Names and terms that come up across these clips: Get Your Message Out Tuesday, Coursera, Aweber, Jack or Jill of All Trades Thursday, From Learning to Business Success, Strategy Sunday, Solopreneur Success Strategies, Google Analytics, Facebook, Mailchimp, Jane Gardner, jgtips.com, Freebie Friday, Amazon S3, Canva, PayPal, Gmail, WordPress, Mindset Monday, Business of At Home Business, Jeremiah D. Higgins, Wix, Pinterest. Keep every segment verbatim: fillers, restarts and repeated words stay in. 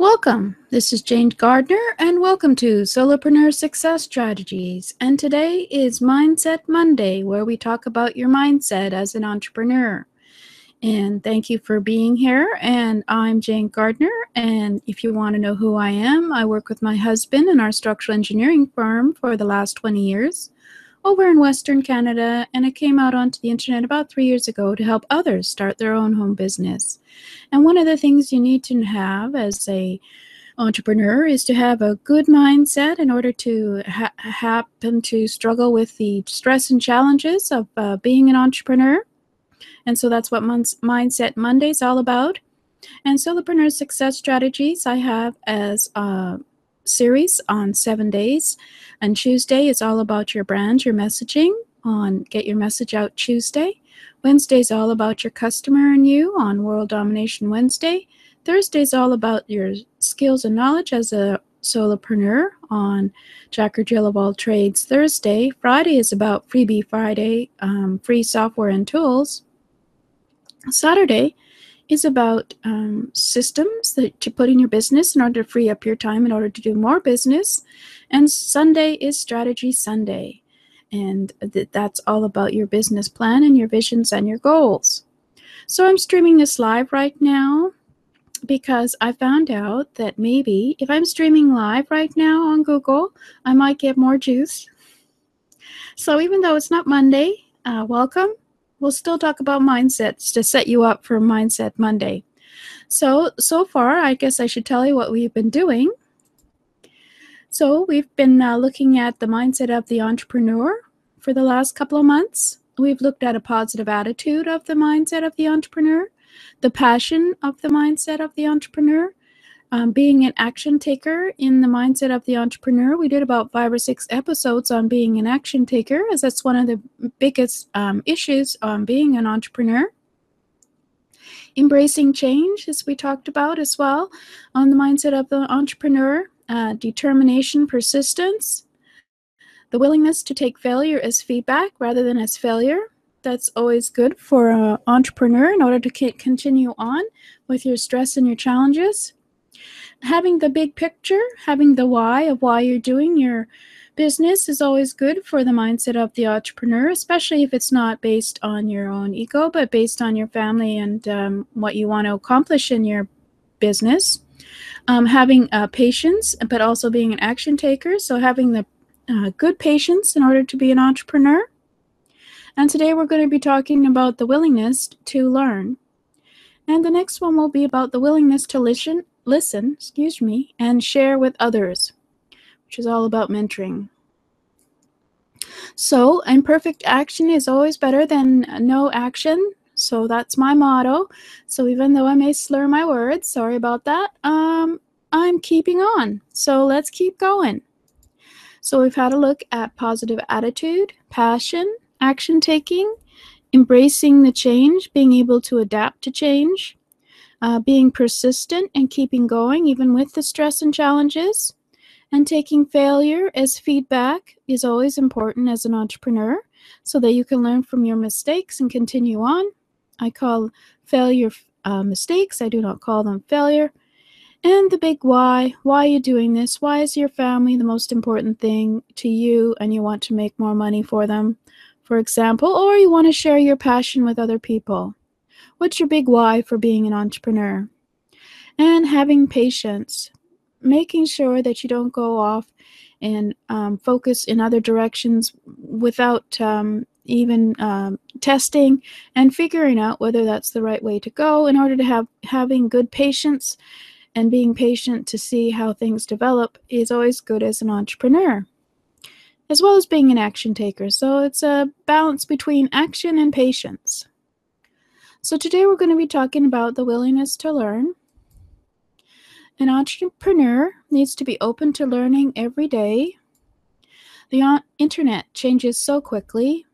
Welcome, this is Jane Gardner, and welcome to Solopreneur Success Strategies. And today is Mindset Monday, where we talk about your mindset as an entrepreneur. And thank you for being here, and I'm Jane Gardner, and if you want to know who I am, I work with my husband in our structural engineering firm for the last twenty years over in Western Canada, and I came out onto the internet about three years ago to help others start their own home business. And one of the things you need to have as a entrepreneur is to have a good mindset in order to ha happen to struggle with the stress and challenges of uh, being an entrepreneur. And so that's what Mindset Monday is all about. And Solopreneur Success Strategies I have as a series on seven days. And Tuesday is all about your brand, your messaging on Get Your Message Out Tuesday. Wednesday's all about your customer and you on World Domination Wednesday. Thursday's all about your skills and knowledge as a solopreneur on Jack or Jill of All Trades Thursday. Friday is about Freebie Friday, um, free software and tools. Saturday is about um, systems that to put in your business in order to free up your time in order to do more business. And Sunday is Strategy Sunday. And th that's all about your business plan and your visions and your goals. So I'm streaming this live right now because I found out that maybe if I'm streaming live right now on Google, I might get more juice. So even though it's not Monday, uh, welcome. We'll still talk about mindsets to set you up for Mindset Monday. So, so far, I guess I should tell you what we've been doing. So we've been uh, looking at the mindset of the entrepreneur for the last couple of months. We've looked at a positive attitude of the mindset of the entrepreneur, the passion of the mindset of the entrepreneur, um, being an action taker in the mindset of the entrepreneur. We did about five or six episodes on being an action taker, as that's one of the biggest um, issues on being an entrepreneur. Embracing change, as we talked about as well, on the mindset of the entrepreneur, uh, determination, persistence, the willingness to take failure as feedback rather than as failure. That's always good for an entrepreneur in order to continue on with your stress and your challenges. Having the big picture, having the why of why you're doing your business is always good for the mindset of the entrepreneur, especially if it's not based on your own ego, but based on your family and um, what you want to accomplish in your business. Um, having uh, patience, but also being an action taker, so having the uh, good patience in order to be an entrepreneur. And today we're going to be talking about the willingness to learn. And the next one will be about the willingness to listen listen, excuse me, and share with others, which is all about mentoring. So, imperfect action is always better than no action. So that's my motto. So even though I may slur my words, sorry about that, um, I'm keeping on. So let's keep going. So we've had a look at positive attitude, passion, action taking, embracing the change, being able to adapt to change, Uh, being persistent and keeping going even with the stress and challenges, and taking failure as feedback is always important as an entrepreneur so that you can learn from your mistakes and continue on. I call failure uh, mistakes. I do not call them failure. And the big why, why are you doing this? Why is your family the most important thing to you and you want to make more money for them, for example, or you want to share your passion with other people? What's your big why for being an entrepreneur? And having patience, making sure that you don't go off and um, focus in other directions without um, even um, testing and figuring out whether that's the right way to go in order to have having good patience and being patient to see how things develop is always good as an entrepreneur, as well as being an action taker. So it's a balance between action and patience. So today we're going to be talking about the willingness to learn. An entrepreneur needs to be open to learning every day. The internet changes so quickly.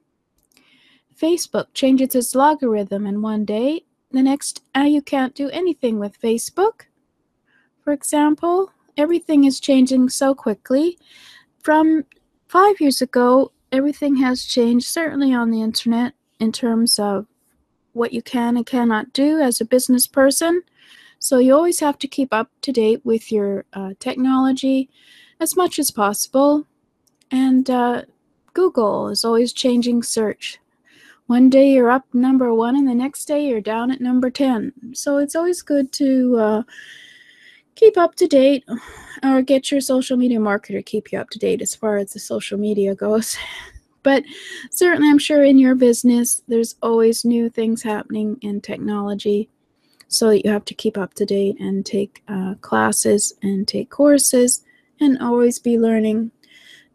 Facebook changes its logarithm in one day. The next, uh, you can't do anything with Facebook. For example, everything is changing so quickly. From five years ago, everything has changed, certainly on the internet, in terms of what you can and cannot do as a business person. So you always have to keep up to date with your uh, technology as much as possible. And uh, Google is always changing search. One day you're up number one and the next day you're down at number ten. So it's always good to uh, keep up to date, or get your social media marketer keep you up to date as far as the social media goes. But certainly I'm sure in your business there's always new things happening in technology. So you have to keep up to date and take uh, classes and take courses and always be learning.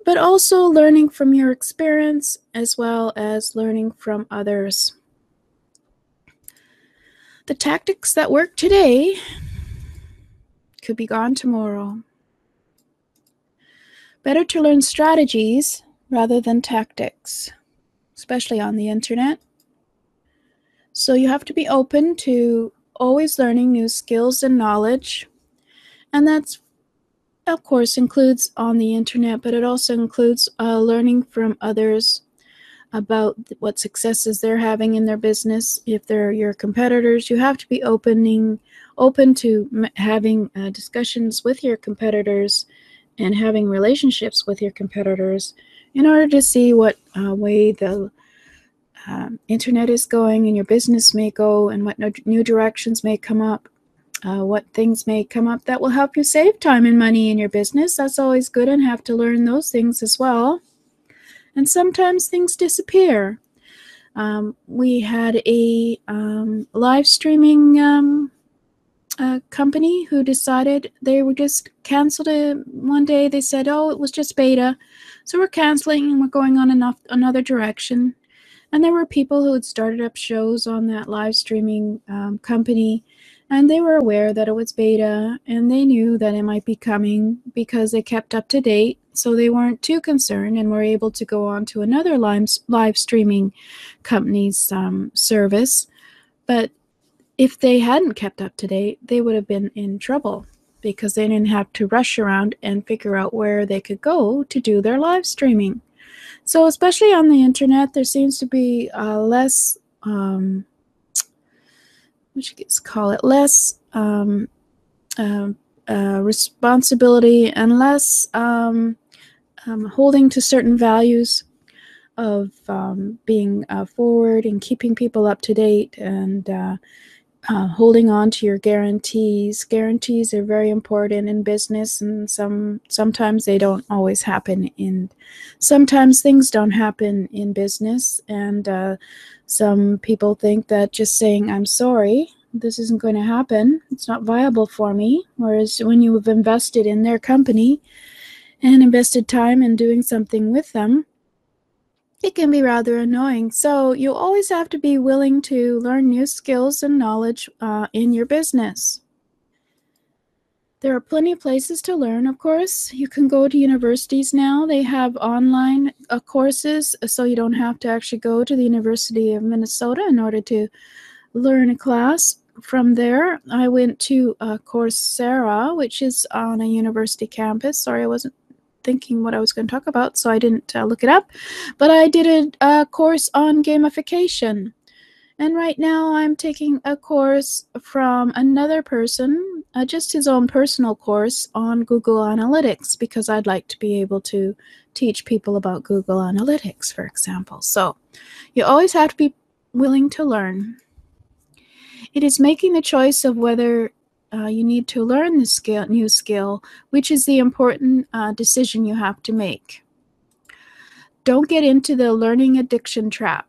But also learning from your experience as well as learning from others. The tactics that work today could be gone tomorrow. Better to learn strategies rather than tactics, especially on the internet. So you have to be open to always learning new skills and knowledge. And that's, of course, includes on the internet, but it also includes uh, learning from others about what successes they're having in their business. If they're your competitors, you have to be opening, open to m having uh, discussions with your competitors and having relationships with your competitors in order to see what uh, way the uh, internet is going and your business may go and what no new directions may come up. Uh, what things may come up that will help you save time and money in your business. That's always good, and have to learn those things as well. And sometimes things disappear. Um, we had a um, live streaming um, uh, company who decided they were just canceled it. One day they said, oh, it was just beta. So we're canceling and we're going on enough, another direction. And there were people who had started up shows on that live streaming um, company. And they were aware that it was beta, and they knew that it might be coming because they kept up to date, so they weren't too concerned and were able to go on to another live streaming company's um, service. But if they hadn't kept up to date, they would have been in trouble because they didn't have to rush around and figure out where they could go to do their live streaming. So especially on the internet, there seems to be uh, less... Um, Which is call it less um, uh, uh, responsibility and less um, um, holding to certain values of um, being uh, forward and keeping people up to date and uh, uh, holding on to your guarantees. Guarantees are very important in business, and some sometimes they don't always happen. In sometimes things don't happen in business, and uh, some people think that just saying, I'm sorry, this isn't going to happen, it's not viable for me. Whereas when you have invested in their company and invested time in doing something with them, it can be rather annoying. So you always have to be willing to learn new skills and knowledge uh, in your business. There are plenty of places to learn, of course. You can go to universities now. They have online uh, courses, so you don't have to actually go to the University of Minnesota in order to learn a class from there. I went to uh, Coursera, which is on a university campus. Sorry, I wasn't thinking what I was going to talk about, so I didn't uh, look it up. But I did a uh, course on gamification. And right now I'm taking a course from another person, uh, just his own personal course on Google Analytics, because I'd like to be able to teach people about Google Analytics, for example. So you always have to be willing to learn. It is making the choice of whether uh, you need to learn the skill, new skill, which is the important uh, decision you have to make. Don't get into the learning addiction trap.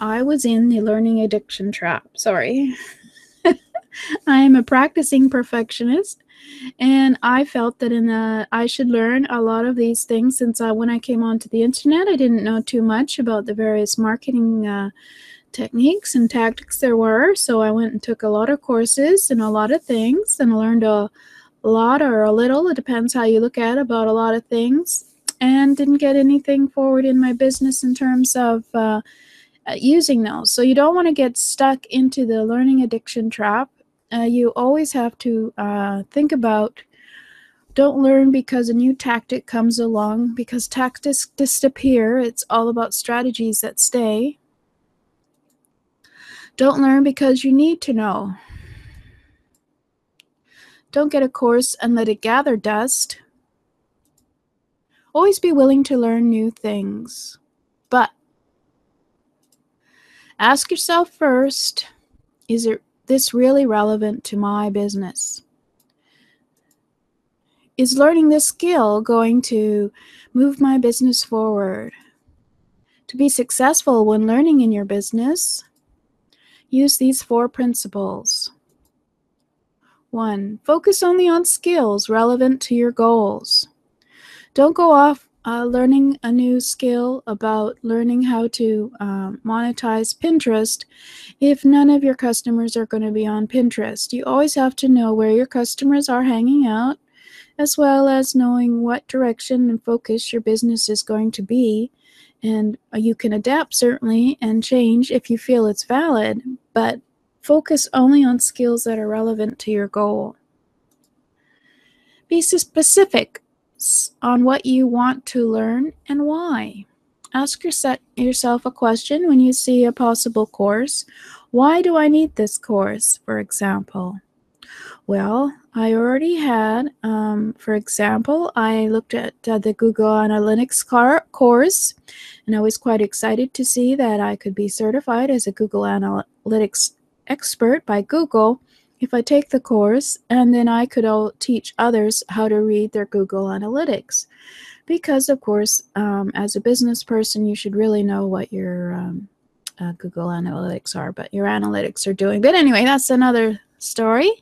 I was in the learning addiction trap, sorry. I am a practicing perfectionist, and I felt that in the, I should learn a lot of these things since I, when I came onto the internet, I didn't know too much about the various marketing uh, techniques and tactics there were. So I went and took a lot of courses and a lot of things, and learned a lot or a little, it depends how you look at it, about a lot of things, and didn't get anything forward in my business in terms of uh, using those. So you don't want to get stuck into the learning addiction trap. Uh, you always have to uh, think about, don't learn because a new tactic comes along, because tactics disappear. It's all about strategies that stay. Don't learn because you need to know. Don't get a course and let it gather dust. Always be willing to learn new things, but ask yourself first, is it this really relevant to my business? Is learning this skill going to move my business forward? To be successful when learning in your business, use these four principles. One, focus only on skills relevant to your goals. Don't go off uh, learning a new skill about learning how to um, monetize Pinterest if none of your customers are going to be on Pinterest. You always have to know where your customers are hanging out, as well as knowing what direction and focus your business is going to be. And you can adapt, certainly, and change if you feel it's valid, but focus only on skills that are relevant to your goal. Be specific on what you want to learn and why. Ask yourself a question when you see a possible course. Why do I need this course, for example? Well, I already had, um, for example, I looked at uh, the Google Analytics car course, and I was quite excited to see that I could be certified as a Google Analytics expert by Google if I take the course, and then I could all teach others how to read their Google Analytics. Because, of course, um, as a business person, you should really know what your um, uh, Google Analytics are, but your analytics are doing. But anyway, that's another story.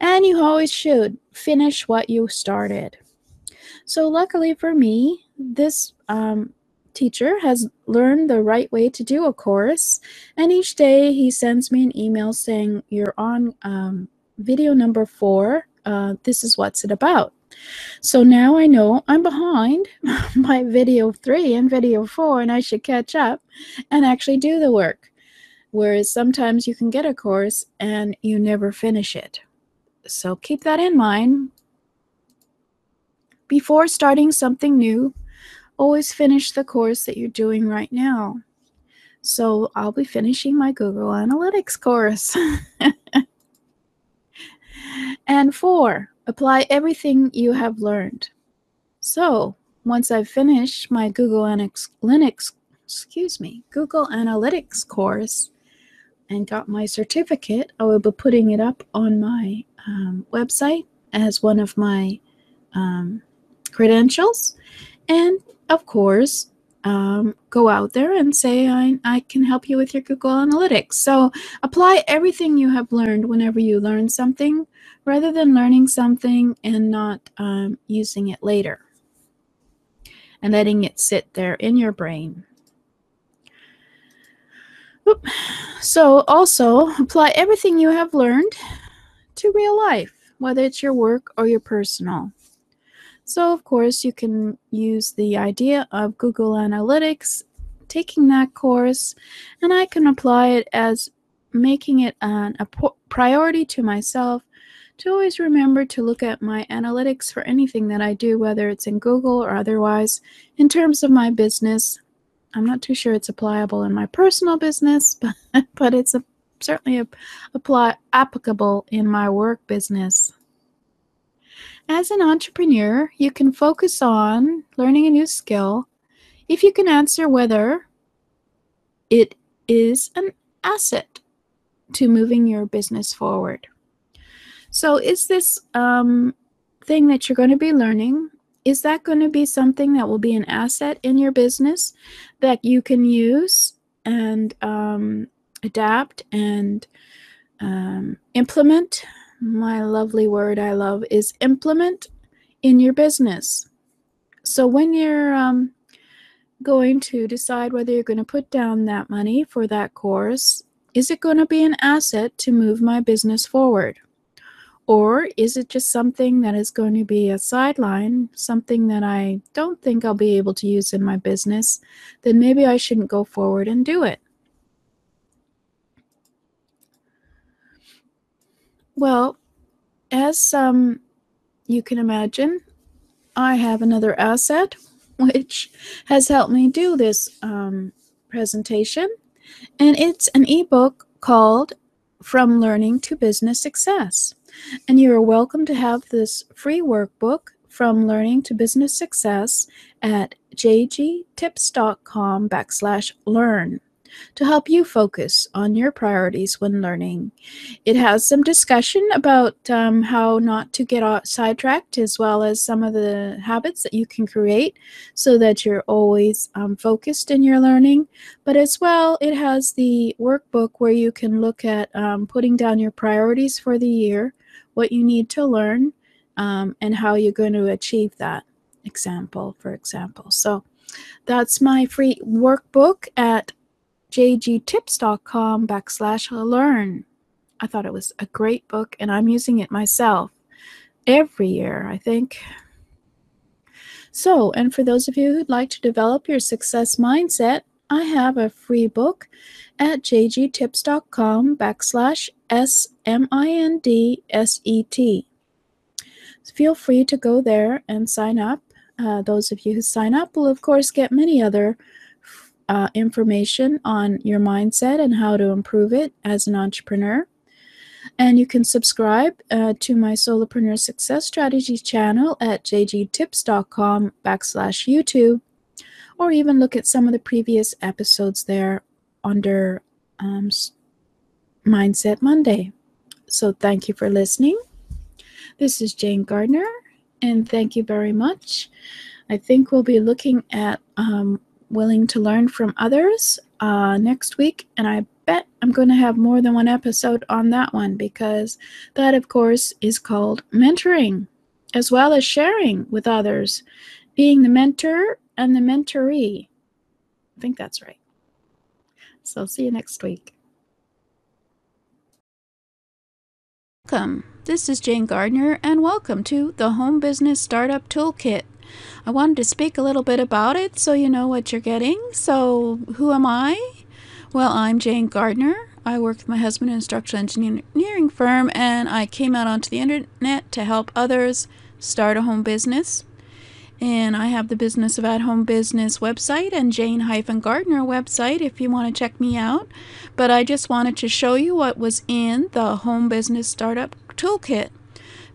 And you always should finish what you started. So luckily for me, this um, teacher has learned the right way to do a course, and each day he sends me an email saying, you're on um, video number four, uh, this is what's it about. So now I know I'm behind by video three and video four, and I should catch up and actually do the work. Whereas sometimes you can get a course and you never finish it. So keep that in mind. Before starting something new, always finish the course that you're doing right now. So I'll be finishing my Google Analytics course. And four, apply everything you have learned. So once I've finished my Google Analytics, excuse me, Google Analytics course and got my certificate, I will be putting it up on my Um, website as one of my um, credentials, and of course um, go out there and say I, I can help you with your Google Analytics. So apply everything you have learned whenever you learn something, rather than learning something and not um, using it later and letting it sit there in your brain. Oop. So also apply everything you have learned to real life, whether it's your work or your personal. So of course you can use the idea of Google Analytics, taking that course, and I can apply it as making it an, a priority to myself to always remember to look at my analytics for anything that I do, whether it's in Google or otherwise. In terms of my business, I'm not too sure it's applicable in my personal business, but, but it's a certainly apply applicable in my work business. As an entrepreneur, you can focus on learning a new skill if you can answer whether it is an asset to moving your business forward. So is this um, thing that you're going to be learning, is that going to be something that will be an asset in your business that you can use and um, adapt and um, implement? My lovely word I love is implement in your business. So when you're um, going to decide whether you're going to put down that money for that course. Is it going to be an asset to move my business forward? Or is it just something that is going to be a sideline, something that I don't think I'll be able to use in my business? Then maybe I shouldn't go forward and do it. Well, as um, you can imagine, I have another asset which has helped me do this um, presentation, and it's an ebook called From Learning to Business Success. And you are welcome to have this free workbook, From Learning to Business Success, at jgtips.com backslash learn. To help you focus on your priorities when learning. It has some discussion about um, how not to get sidetracked, as well as some of the habits that you can create so that you're always um, focused in your learning. But as well, it has the workbook where you can look at um, putting down your priorities for the year, what you need to learn, um, and how you're going to achieve that example, for example. So that's my free workbook at jgtips.com backslash learn. I thought it was a great book, and I'm using it myself every year, I think. So, and for those of you who'd like to develop your success mindset, I have a free book at jgtips.com backslash S M I N D S E T. So feel free to go there and sign up. Uh, those of you who sign up will, of course, get many other Uh, information on your mindset and how to improve it as an entrepreneur. And you can subscribe uh, to my Solopreneur Success Strategies channel at jgtips.com backslash YouTube, or even look at some of the previous episodes there under um, Mindset Monday. So thank you for listening. This is Jane Gardner, and thank you very much. I think we'll be looking at um, willing to learn from others uh, next week, and I bet I'm going to have more than one episode on that one, because that, of course, is called mentoring, as well as sharing with others, being the mentor and the mentoree. I think that's right. So see you next week. Welcome. This is Jane Gardner, and welcome to the Home Business Startup Toolkit. I wanted to speak a little bit about it so you know what you're getting. So who am I? Well, I'm Jane Gardner. I work with my husband in an instructional engineering firm, and I came out onto the internet to help others start a home business. And I have the Business of At Home Business website and Jane-Gardner website if you want to check me out. But I just wanted to show you what was in the Home Business Startup Toolkit,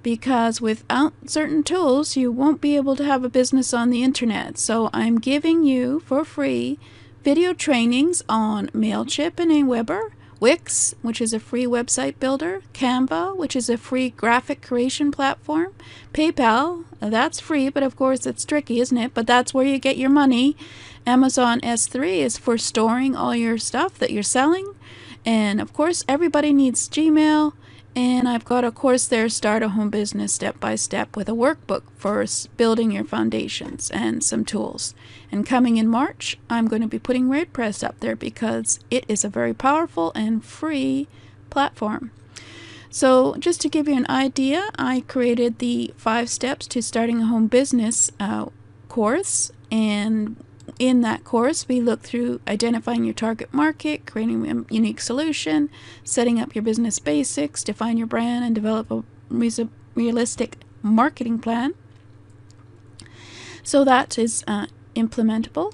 because without certain tools, you won't be able to have a business on the internet. So I'm giving you, for free, video trainings on Mailchimp and Aweber, Wix, which is a free website builder, Canva, which is a free graphic creation platform, PayPal, that's free, but of course it's tricky, isn't it? But that's where you get your money. Amazon S three is for storing all your stuff that you're selling. And of course, everybody needs Gmail. And I've got a course there, Start a Home Business Step by Step, with a workbook for building your foundations and some tools. And coming in March, I'm going to be putting WordPress up there, because it is a very powerful and free platform. So just to give you an idea, I created the five steps to starting a home business uh, course. And in that course, we look through identifying your target market, creating a unique solution, setting up your business basics, define your brand, and develop a realistic marketing plan. So that is uh, implementable.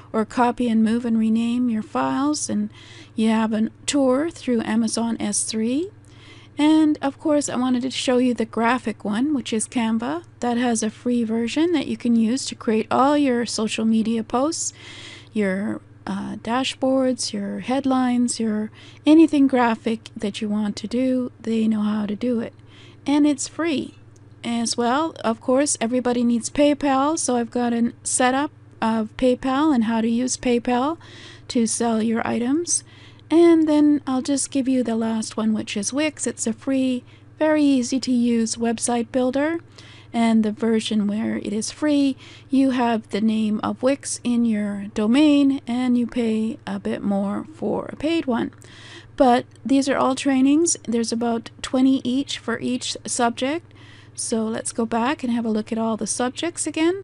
or copy and move and rename your files. And you have a tour through Amazon S three. And of course, I wanted to show you the graphic one, which is Canva. That has a free version that you can use to create all your social media posts, your uh, dashboards, your headlines, your anything graphic that you want to do, they know how to do it. And it's free as well. Of course, everybody needs PayPal, so I've got a setup of PayPal and how to use PayPal to sell your items. And then I'll just give you the last one, which is Wix. It's a free, very easy to use website builder. And the version where it is free, you have the name of Wix in your domain and you pay a bit more for a paid one. But these are all trainings. There's about twenty each for each subject. So let's go back and have a look at all the subjects again.